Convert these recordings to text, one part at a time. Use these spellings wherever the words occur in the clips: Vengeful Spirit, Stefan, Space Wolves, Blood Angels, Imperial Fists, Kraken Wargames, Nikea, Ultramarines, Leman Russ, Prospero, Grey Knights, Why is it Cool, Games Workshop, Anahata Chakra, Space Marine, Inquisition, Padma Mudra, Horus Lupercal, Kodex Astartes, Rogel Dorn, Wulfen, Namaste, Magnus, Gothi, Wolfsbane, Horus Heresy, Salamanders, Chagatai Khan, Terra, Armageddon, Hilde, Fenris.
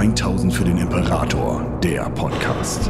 1000 für den Imperator, der Podcast.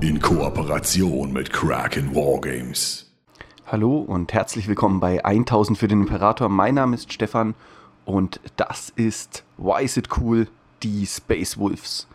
In Kooperation mit Kraken Wargames. Hallo und herzlich willkommen bei 1000 für den Imperator. Mein Name ist Stefan und das ist Why is it Cool, die Space Wolves.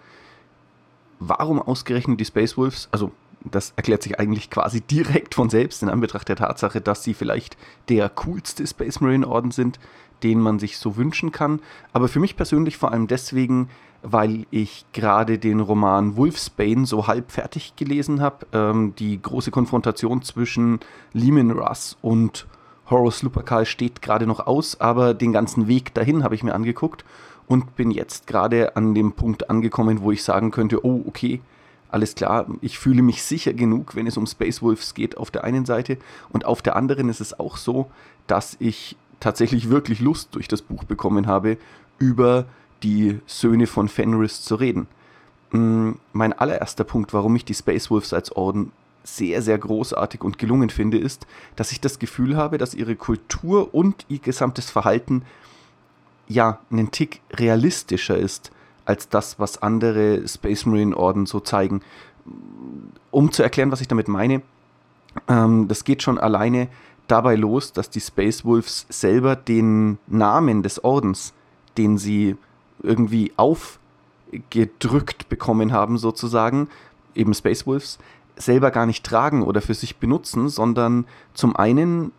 Warum ausgerechnet die Space Wolves? Also, das erklärt sich eigentlich quasi direkt von selbst in Anbetracht der Tatsache, dass sie vielleicht der coolste Space Marine Orden sind, den man sich so wünschen kann. Aber für mich persönlich vor allem deswegen, weil ich gerade den Roman Wolfsbane so halb fertig gelesen habe. Die große Konfrontation zwischen Leman Russ und Horus Lupercal steht gerade noch aus, aber den ganzen Weg dahin habe ich mir angeguckt und bin jetzt gerade an dem Punkt angekommen, wo ich sagen könnte, oh, okay, alles klar, ich fühle mich sicher genug, wenn es um Space Wolves geht auf der einen Seite, und auf der anderen ist es auch so, dass ich tatsächlich wirklich Lust durch das Buch bekommen habe, über die Söhne von Fenris zu reden. Mein allererster Punkt, warum ich die Space Wolves als Orden sehr, sehr großartig und gelungen finde, ist, dass ich das Gefühl habe, dass ihre Kultur und ihr gesamtes Verhalten ja einen Tick realistischer ist als das, was andere Space Marine Orden so zeigen. Um zu erklären, was ich damit meine, das geht schon alleine dabei los, dass die Space Wolves selber den Namen des Ordens, den sie irgendwie aufgedrückt bekommen haben sozusagen, eben Space Wolves, selber gar nicht tragen oder für sich benutzen, sondern zum einen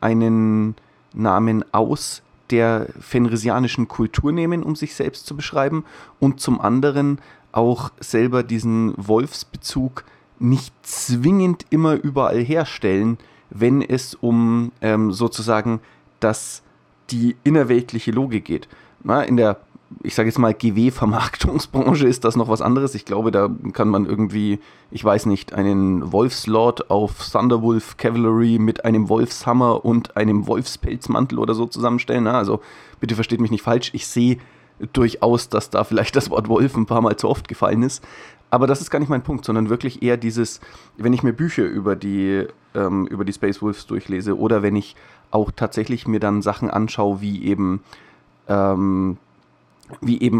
einen Namen aus der fenrisianischen Kultur nehmen, um sich selbst zu beschreiben, und zum anderen auch selber diesen Wolfsbezug nicht zwingend immer überall herstellen, wenn es um sozusagen die innerweltliche Logik geht. Na, in der, ich sage jetzt mal, GW-Vermarktungsbranche ist das noch was anderes. Ich glaube, da kann man irgendwie, ich weiß nicht, einen Wolfslord auf Thunderwolf Cavalry mit einem Wolfshammer und einem Wolfspelzmantel oder so zusammenstellen. Na, also bitte versteht mich nicht falsch, ich sehe durchaus, dass da vielleicht das Wort Wolf ein paar Mal zu oft gefallen ist. Aber das ist gar nicht mein Punkt, sondern wirklich eher dieses, wenn ich mir Bücher über die Space Wolves durchlese oder wenn ich auch tatsächlich mir dann Sachen anschaue, wie eben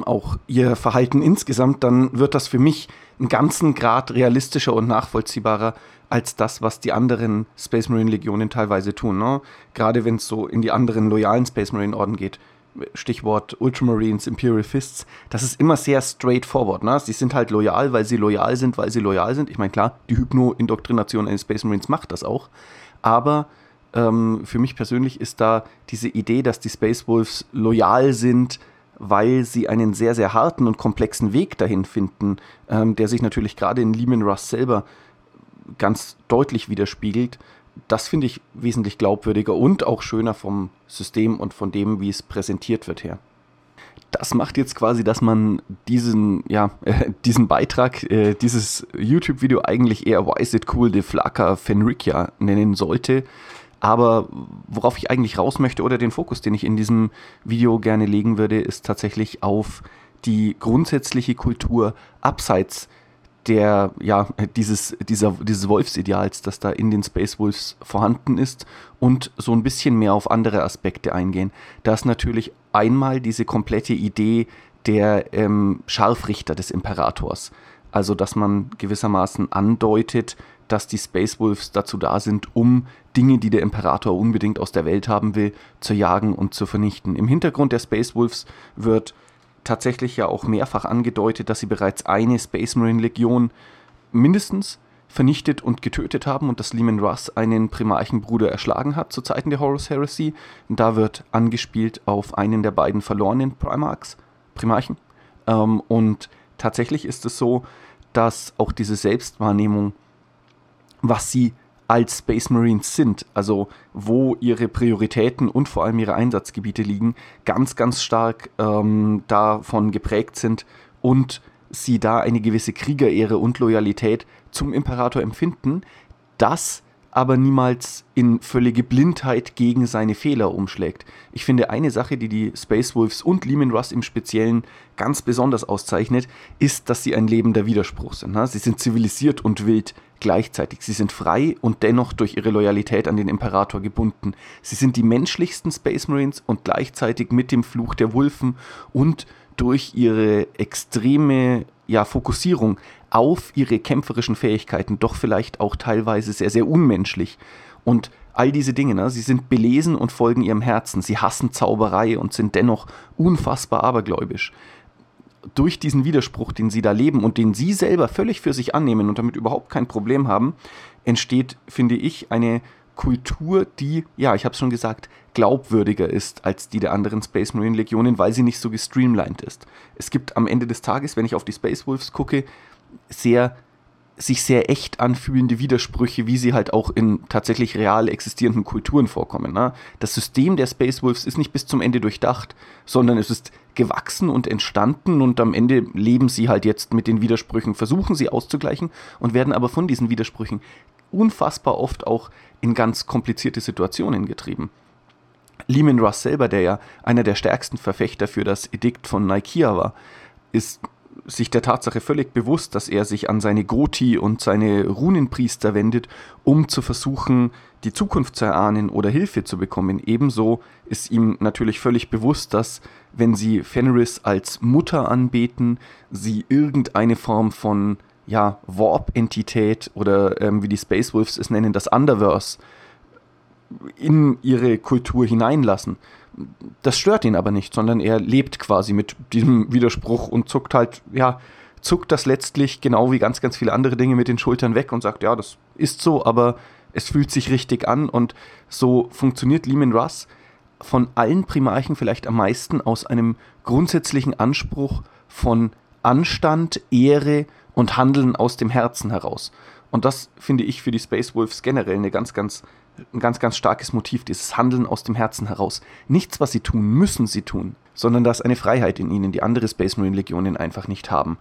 auch ihr Verhalten insgesamt, dann wird das für mich einen ganzen Grad realistischer und nachvollziehbarer als das, was die anderen Space Marine Legionen teilweise tun, ne? Gerade wenn es so in die anderen loyalen Space Marine Orden geht. Stichwort Ultramarines, Imperial Fists, das ist immer sehr straightforward. Ne? Sie sind halt loyal, weil sie loyal sind, weil sie loyal sind. Ich meine, klar, die Hypno-Indoktrination eines Space Marines macht das auch. Aber für mich persönlich ist da diese Idee, dass die Space Wolves loyal sind, weil sie einen sehr, sehr harten und komplexen Weg dahin finden, der sich natürlich gerade in Leman Russ selber ganz deutlich widerspiegelt. Das finde ich wesentlich glaubwürdiger und auch schöner vom System und von dem, wie es präsentiert wird, her. Das macht jetzt quasi, dass man diesen Beitrag, dieses YouTube-Video eigentlich eher Why is it cool, de Flaka Fenricia nennen sollte. Aber worauf ich eigentlich raus möchte oder den Fokus, den ich in diesem Video gerne legen würde, ist tatsächlich auf die grundsätzliche Kultur abseits dieses Wolfsideals, das da in den Space Wolves vorhanden ist, und so ein bisschen mehr auf andere Aspekte eingehen. Da ist natürlich einmal diese komplette Idee der Scharfrichter des Imperators. Also, dass man gewissermaßen andeutet, dass die Space Wolves dazu da sind, um Dinge, die der Imperator unbedingt aus der Welt haben will, zu jagen und zu vernichten. Im Hintergrund der Space Wolves wird tatsächlich ja auch mehrfach angedeutet, dass sie bereits eine Space Marine Legion mindestens vernichtet und getötet haben und dass Leman Russ einen Primarchenbruder erschlagen hat zu Zeiten der Horus Heresy. Und da wird angespielt auf einen der beiden verlorenen Primarchen. Und tatsächlich ist es so, dass auch diese Selbstwahrnehmung, was sie als Space Marines sind, also wo ihre Prioritäten und vor allem ihre Einsatzgebiete liegen, ganz, ganz stark davon geprägt sind und sie da eine gewisse Kriegerehre und Loyalität zum Imperator empfinden, das aber niemals in völlige Blindheit gegen seine Fehler umschlägt. Ich finde, eine Sache, die die Space Wolves und Leman Russ im Speziellen ganz besonders auszeichnet, ist, dass sie ein lebender Widerspruch sind. Sie sind zivilisiert und wild gleichzeitig. Sie sind frei und dennoch durch ihre Loyalität an den Imperator gebunden. Sie sind die menschlichsten Space Marines und gleichzeitig mit dem Fluch der Wulfen und durch ihre extreme Fokussierung auf ihre kämpferischen Fähigkeiten, doch vielleicht auch teilweise sehr, sehr unmenschlich. Und all diese Dinge, sie sind belesen und folgen ihrem Herzen, sie hassen Zauberei und sind dennoch unfassbar abergläubisch. Durch diesen Widerspruch, den sie da leben und den sie selber völlig für sich annehmen und damit überhaupt kein Problem haben, entsteht, finde ich, eine Kultur, die, ich habe es schon gesagt, glaubwürdiger ist als die der anderen Space Marine Legionen, weil sie nicht so gestreamlined ist. Es gibt am Ende des Tages, wenn ich auf die Space Wolves gucke, sich sehr echt anfühlende Widersprüche, wie sie halt auch in tatsächlich real existierenden Kulturen vorkommen. Das System der Space Wolves ist nicht bis zum Ende durchdacht, sondern es ist gewachsen und entstanden und am Ende leben sie halt jetzt mit den Widersprüchen, versuchen sie auszugleichen und werden aber von diesen Widersprüchen unfassbar oft auch in ganz komplizierte Situationen getrieben. Leman Russ selber, der ja einer der stärksten Verfechter für das Edikt von Nikea war, ist sich der Tatsache völlig bewusst, dass er sich an seine Gothi und seine Runenpriester wendet, um zu versuchen, die Zukunft zu erahnen oder Hilfe zu bekommen. Ebenso ist ihm natürlich völlig bewusst, dass, wenn sie Fenris als Mutter anbeten, sie irgendeine Form von Warp-Entität oder wie die Space Wolves es nennen, das Underverse, in ihre Kultur hineinlassen. Das stört ihn aber nicht, sondern er lebt quasi mit diesem Widerspruch und zuckt das letztlich genau wie ganz, ganz viele andere Dinge mit den Schultern weg und sagt, ja, das ist so, aber es fühlt sich richtig an und so funktioniert Leman Russ von allen Primarchen vielleicht am meisten aus einem grundsätzlichen Anspruch von Anstand, Ehre und Handeln aus dem Herzen heraus. Und das finde ich für die Space Wolves generell ein ganz, ganz starkes Motiv, dieses Handeln aus dem Herzen heraus. Nichts, was sie tun, müssen sie tun, sondern da ist eine Freiheit in ihnen, die andere Space Marine Legionen einfach nicht haben.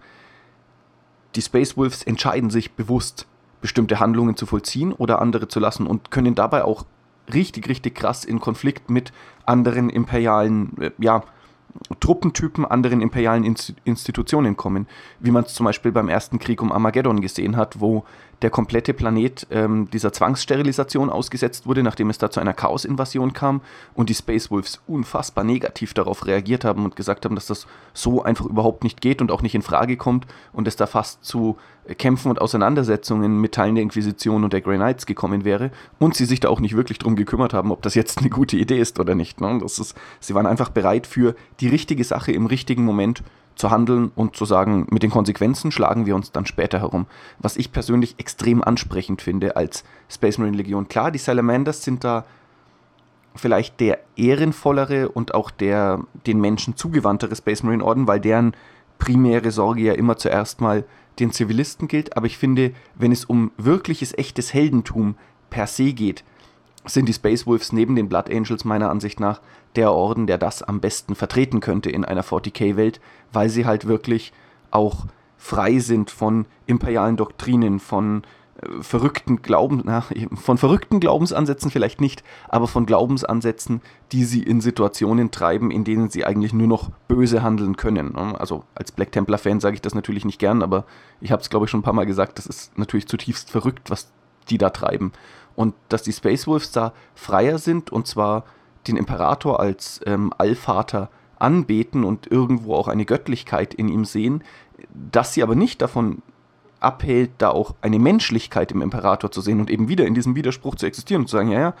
Die Space Wolves entscheiden sich bewusst, bestimmte Handlungen zu vollziehen oder andere zu lassen und können dabei auch richtig, richtig krass in Konflikt mit anderen imperialen, Truppentypen, anderen imperialen Institutionen kommen, wie man es zum Beispiel beim ersten Krieg um Armageddon gesehen hat, wo der komplette Planet dieser Zwangssterilisation ausgesetzt wurde, nachdem es da zu einer Chaos-Invasion kam und die Space Wolves unfassbar negativ darauf reagiert haben und gesagt haben, dass das so einfach überhaupt nicht geht und auch nicht in Frage kommt und es da fast zu Kämpfen und Auseinandersetzungen mit Teilen der Inquisition und der Grey Knights gekommen wäre und sie sich da auch nicht wirklich drum gekümmert haben, ob das jetzt eine gute Idee ist oder nicht. Sie waren einfach bereit, für die richtige Sache im richtigen Moment zu handeln und zu sagen, mit den Konsequenzen schlagen wir uns dann später herum. Was ich persönlich extrem ansprechend finde als Space Marine Legion. Klar, die Salamanders sind da vielleicht der ehrenvollere und auch der den Menschen zugewandtere Space Marine Orden, weil deren primäre Sorge ja immer zuerst mal den Zivilisten gilt, aber ich finde, wenn es um wirkliches, echtes Heldentum per se geht, sind die Space Wolves neben den Blood Angels meiner Ansicht nach der Orden, der das am besten vertreten könnte in einer 40k-Welt, weil sie halt wirklich auch frei sind von imperialen Doktrinen, von verrückten Glaubensansätzen vielleicht nicht, aber von Glaubensansätzen, die sie in Situationen treiben, in denen sie eigentlich nur noch böse handeln können. Also als Black Templar-Fan sage ich das natürlich nicht gern, aber ich habe es, glaube ich, schon ein paar Mal gesagt, das ist natürlich zutiefst verrückt, was die da treiben. Und dass die Space Wolves da freier sind und zwar den Imperator als Allvater anbeten und irgendwo auch eine Göttlichkeit in ihm sehen, dass sie aber nicht davon abhält, da auch eine Menschlichkeit im Imperator zu sehen und eben wieder in diesem Widerspruch zu existieren und zu sagen,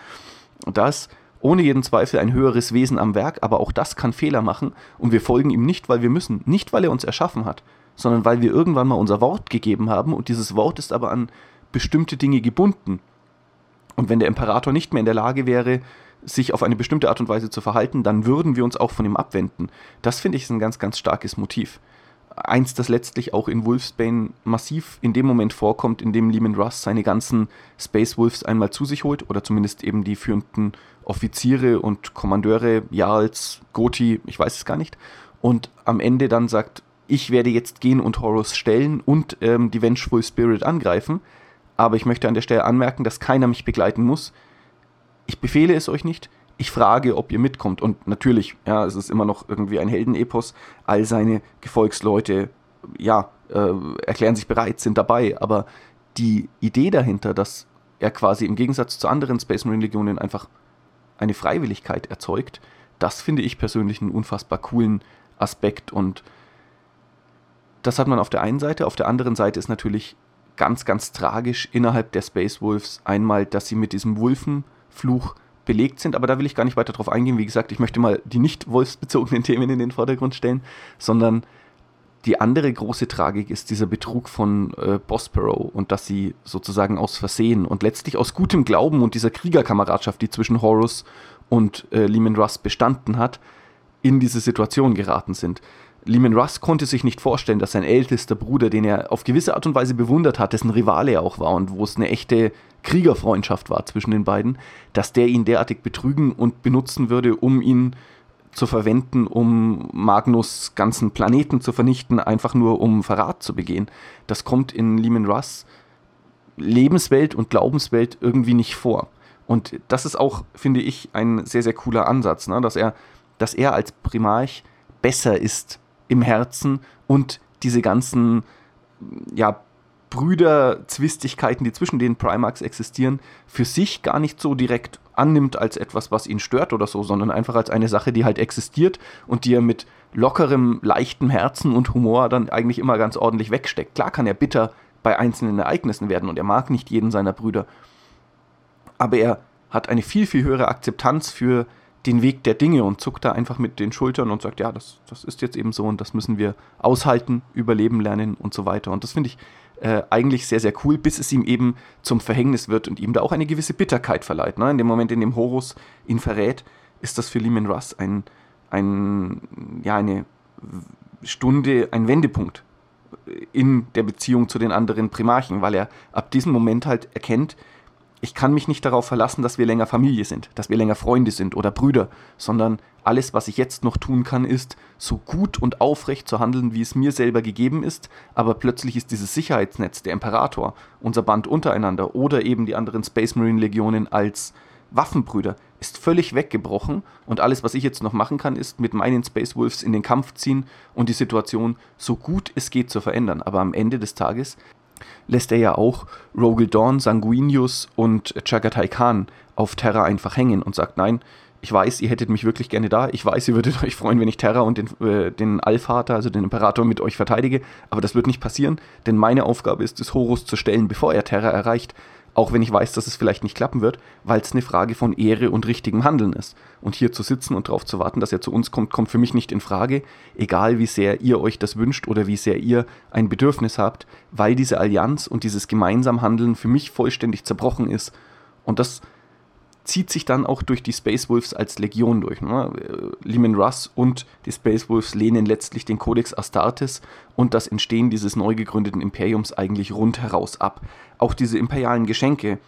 da ist ohne jeden Zweifel ein höheres Wesen am Werk, aber auch das kann Fehler machen und wir folgen ihm nicht, weil wir müssen, nicht weil er uns erschaffen hat, sondern weil wir irgendwann mal unser Wort gegeben haben und dieses Wort ist aber an bestimmte Dinge gebunden. Und wenn der Imperator nicht mehr in der Lage wäre, sich auf eine bestimmte Art und Weise zu verhalten, dann würden wir uns auch von ihm abwenden. Das finde ich ist ein ganz, ganz starkes Motiv. Eins, das letztlich auch in Wolfsbane massiv in dem Moment vorkommt, in dem Leman Russ seine ganzen Space Wolves einmal zu sich holt oder zumindest eben die führenden Offiziere und Kommandeure, Jarls, Gothi, ich weiß es gar nicht, und am Ende dann sagt, ich werde jetzt gehen und Horus stellen und die Vengeful Spirit angreifen, aber ich möchte an der Stelle anmerken, dass keiner mich begleiten muss. Ich befehle es euch nicht, ich frage, ob ihr mitkommt. Und natürlich, ja, es ist immer noch irgendwie ein Heldenepos, all seine Gefolgsleute, ja, erklären sich bereit, sind dabei, aber die Idee dahinter, dass er quasi im Gegensatz zu anderen Space Marine Legionen einfach eine Freiwilligkeit erzeugt, das finde ich persönlich einen unfassbar coolen Aspekt, und das hat man auf der einen Seite. Auf der anderen Seite ist natürlich ganz, ganz tragisch innerhalb der Space Wolves einmal, dass sie mit diesem Wulfen-Fluch belegt sind, aber da will ich gar nicht weiter drauf eingehen. Wie gesagt, ich möchte mal die nicht wolfsbezogenen Themen in den Vordergrund stellen, sondern die andere große Tragik ist dieser Betrug von Prospero und dass sie sozusagen aus Versehen und letztlich aus gutem Glauben und dieser Kriegerkameradschaft, die zwischen Horus und Leman Russ bestanden hat, in diese Situation geraten sind. Leman Russ konnte sich nicht vorstellen, dass sein ältester Bruder, den er auf gewisse Art und Weise bewundert hat, dessen Rivale er auch war und wo es eine echte Kriegerfreundschaft war zwischen den beiden, dass der ihn derartig betrügen und benutzen würde, um ihn zu verwenden, um Magnus ganzen Planeten zu vernichten, einfach nur um Verrat zu begehen. Das kommt in Leman Russ Lebenswelt und Glaubenswelt irgendwie nicht vor. Und das ist auch, finde ich, ein sehr, sehr cooler Ansatz, ne? Dass er als Primarch besser ist im Herzen und diese ganzen, ja, Brüderzwistigkeiten, die zwischen den Primarchs existieren, für sich gar nicht so direkt annimmt als etwas, was ihn stört oder so, sondern einfach als eine Sache, die halt existiert und die er mit lockerem, leichtem Herzen und Humor dann eigentlich immer ganz ordentlich wegsteckt. Klar kann er bitter bei einzelnen Ereignissen werden und er mag nicht jeden seiner Brüder, aber er hat eine viel, viel höhere Akzeptanz für den Weg der Dinge und zuckt da einfach mit den Schultern und sagt, ja, das ist jetzt eben so und das müssen wir aushalten, überleben lernen und so weiter. Und das finde ich eigentlich sehr, sehr cool, bis es ihm eben zum Verhängnis wird und ihm da auch eine gewisse Bitterkeit verleiht. Ne? In dem Moment, in dem Horus ihn verrät, ist das für Leman Russ ein Wendepunkt in der Beziehung zu den anderen Primarchen, weil er ab diesem Moment halt erkennt, ich kann mich nicht darauf verlassen, dass wir länger Familie sind, dass wir länger Freunde sind oder Brüder, sondern alles, was ich jetzt noch tun kann, ist, so gut und aufrecht zu handeln, wie es mir selber gegeben ist, aber plötzlich ist dieses Sicherheitsnetz, der Imperator, unser Band untereinander oder eben die anderen Space Marine Legionen als Waffenbrüder, ist völlig weggebrochen und alles, was ich jetzt noch machen kann, ist mit meinen Space Wolves in den Kampf ziehen und die Situation so gut es geht zu verändern, aber am Ende des Tages lässt er ja auch Rogel Dorn, Sanguinius und Chagatai Khan auf Terra einfach hängen und sagt, nein, ich weiß, ihr hättet mich wirklich gerne da, ich weiß, ihr würdet euch freuen, wenn ich Terra und den Allvater, also den Imperator, mit euch verteidige, aber das wird nicht passieren, denn meine Aufgabe ist es, Horus zu stellen, bevor er Terra erreicht, auch wenn ich weiß, dass es vielleicht nicht klappen wird, weil es eine Frage von Ehre und richtigem Handeln ist. Und hier zu sitzen und darauf zu warten, dass er zu uns kommt, kommt für mich nicht in Frage, egal wie sehr ihr euch das wünscht oder wie sehr ihr ein Bedürfnis habt, weil diese Allianz und dieses gemeinsame Handeln für mich vollständig zerbrochen ist. Und das zieht sich dann auch durch die Space Wolves als Legion durch. Ne? Leman Russ und die Space Wolves lehnen letztlich den Kodex Astartes und das Entstehen dieses neu gegründeten Imperiums eigentlich rundheraus ab. Auch diese imperialen Geschenke,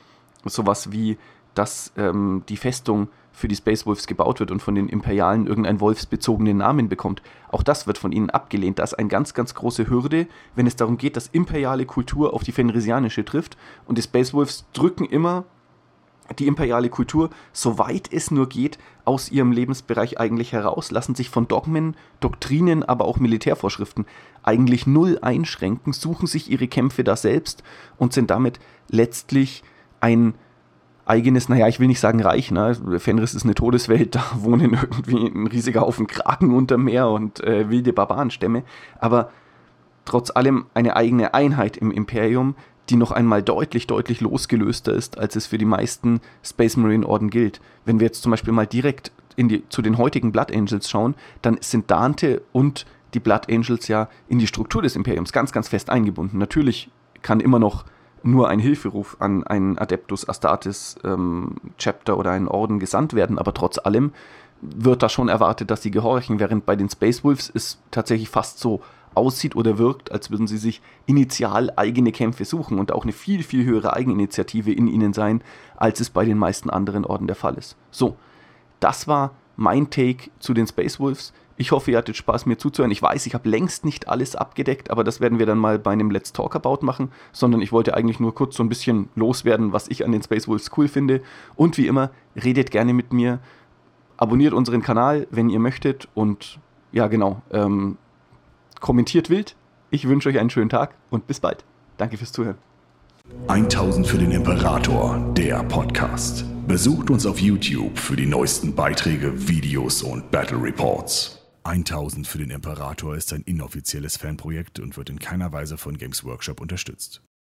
sowas wie, dass die Festung für die Space Wolves gebaut wird und von den Imperialen irgendeinen wolfsbezogenen Namen bekommt, auch das wird von ihnen abgelehnt. Das ist eine ganz, ganz große Hürde, wenn es darum geht, dass imperiale Kultur auf die fenrisianische trifft, und die Space Wolves drücken immer die imperiale Kultur, soweit es nur geht, aus ihrem Lebensbereich eigentlich heraus, lassen sich von Dogmen, Doktrinen, aber auch Militärvorschriften eigentlich null einschränken, suchen sich ihre Kämpfe da selbst und sind damit letztlich ein eigenes, naja, ich will nicht sagen Reich, ne? Fenris ist eine Todeswelt, da wohnen irgendwie ein riesiger Haufen Kraken unter Meer und wilde Barbarenstämme, aber trotz allem eine eigene Einheit im Imperium, die noch einmal deutlich, deutlich losgelöster ist, als es für die meisten Space Marine Orden gilt. Wenn wir jetzt zum Beispiel mal direkt zu den heutigen Blood Angels schauen, dann sind Dante und die Blood Angels ja in die Struktur des Imperiums ganz, ganz fest eingebunden. Natürlich kann immer noch nur ein Hilferuf an einen Adeptus Astartes Chapter oder einen Orden gesandt werden, aber trotz allem wird da schon erwartet, dass sie gehorchen, während bei den Space Wolves es tatsächlich fast so aussieht oder wirkt, als würden sie sich initial eigene Kämpfe suchen und auch eine viel, viel höhere Eigeninitiative in ihnen sein, als es bei den meisten anderen Orden der Fall ist. So, das war mein Take zu den Space Wolves. Ich hoffe, ihr hattet Spaß, mir zuzuhören. Ich weiß, ich habe längst nicht alles abgedeckt, aber das werden wir dann mal bei einem Let's Talk About machen, sondern ich wollte eigentlich nur kurz so ein bisschen loswerden, was ich an den Space Wolves cool finde. Und wie immer, redet gerne mit mir, abonniert unseren Kanal, wenn ihr möchtet und ja genau, kommentiert wild. Ich wünsche euch einen schönen Tag und bis bald. Danke fürs Zuhören. 1000 für den Imperator, der Podcast. Besucht uns auf YouTube für die neuesten Beiträge, Videos und Battle Reports. 1000 für den Imperator ist ein inoffizielles Fanprojekt und wird in keiner Weise von Games Workshop unterstützt.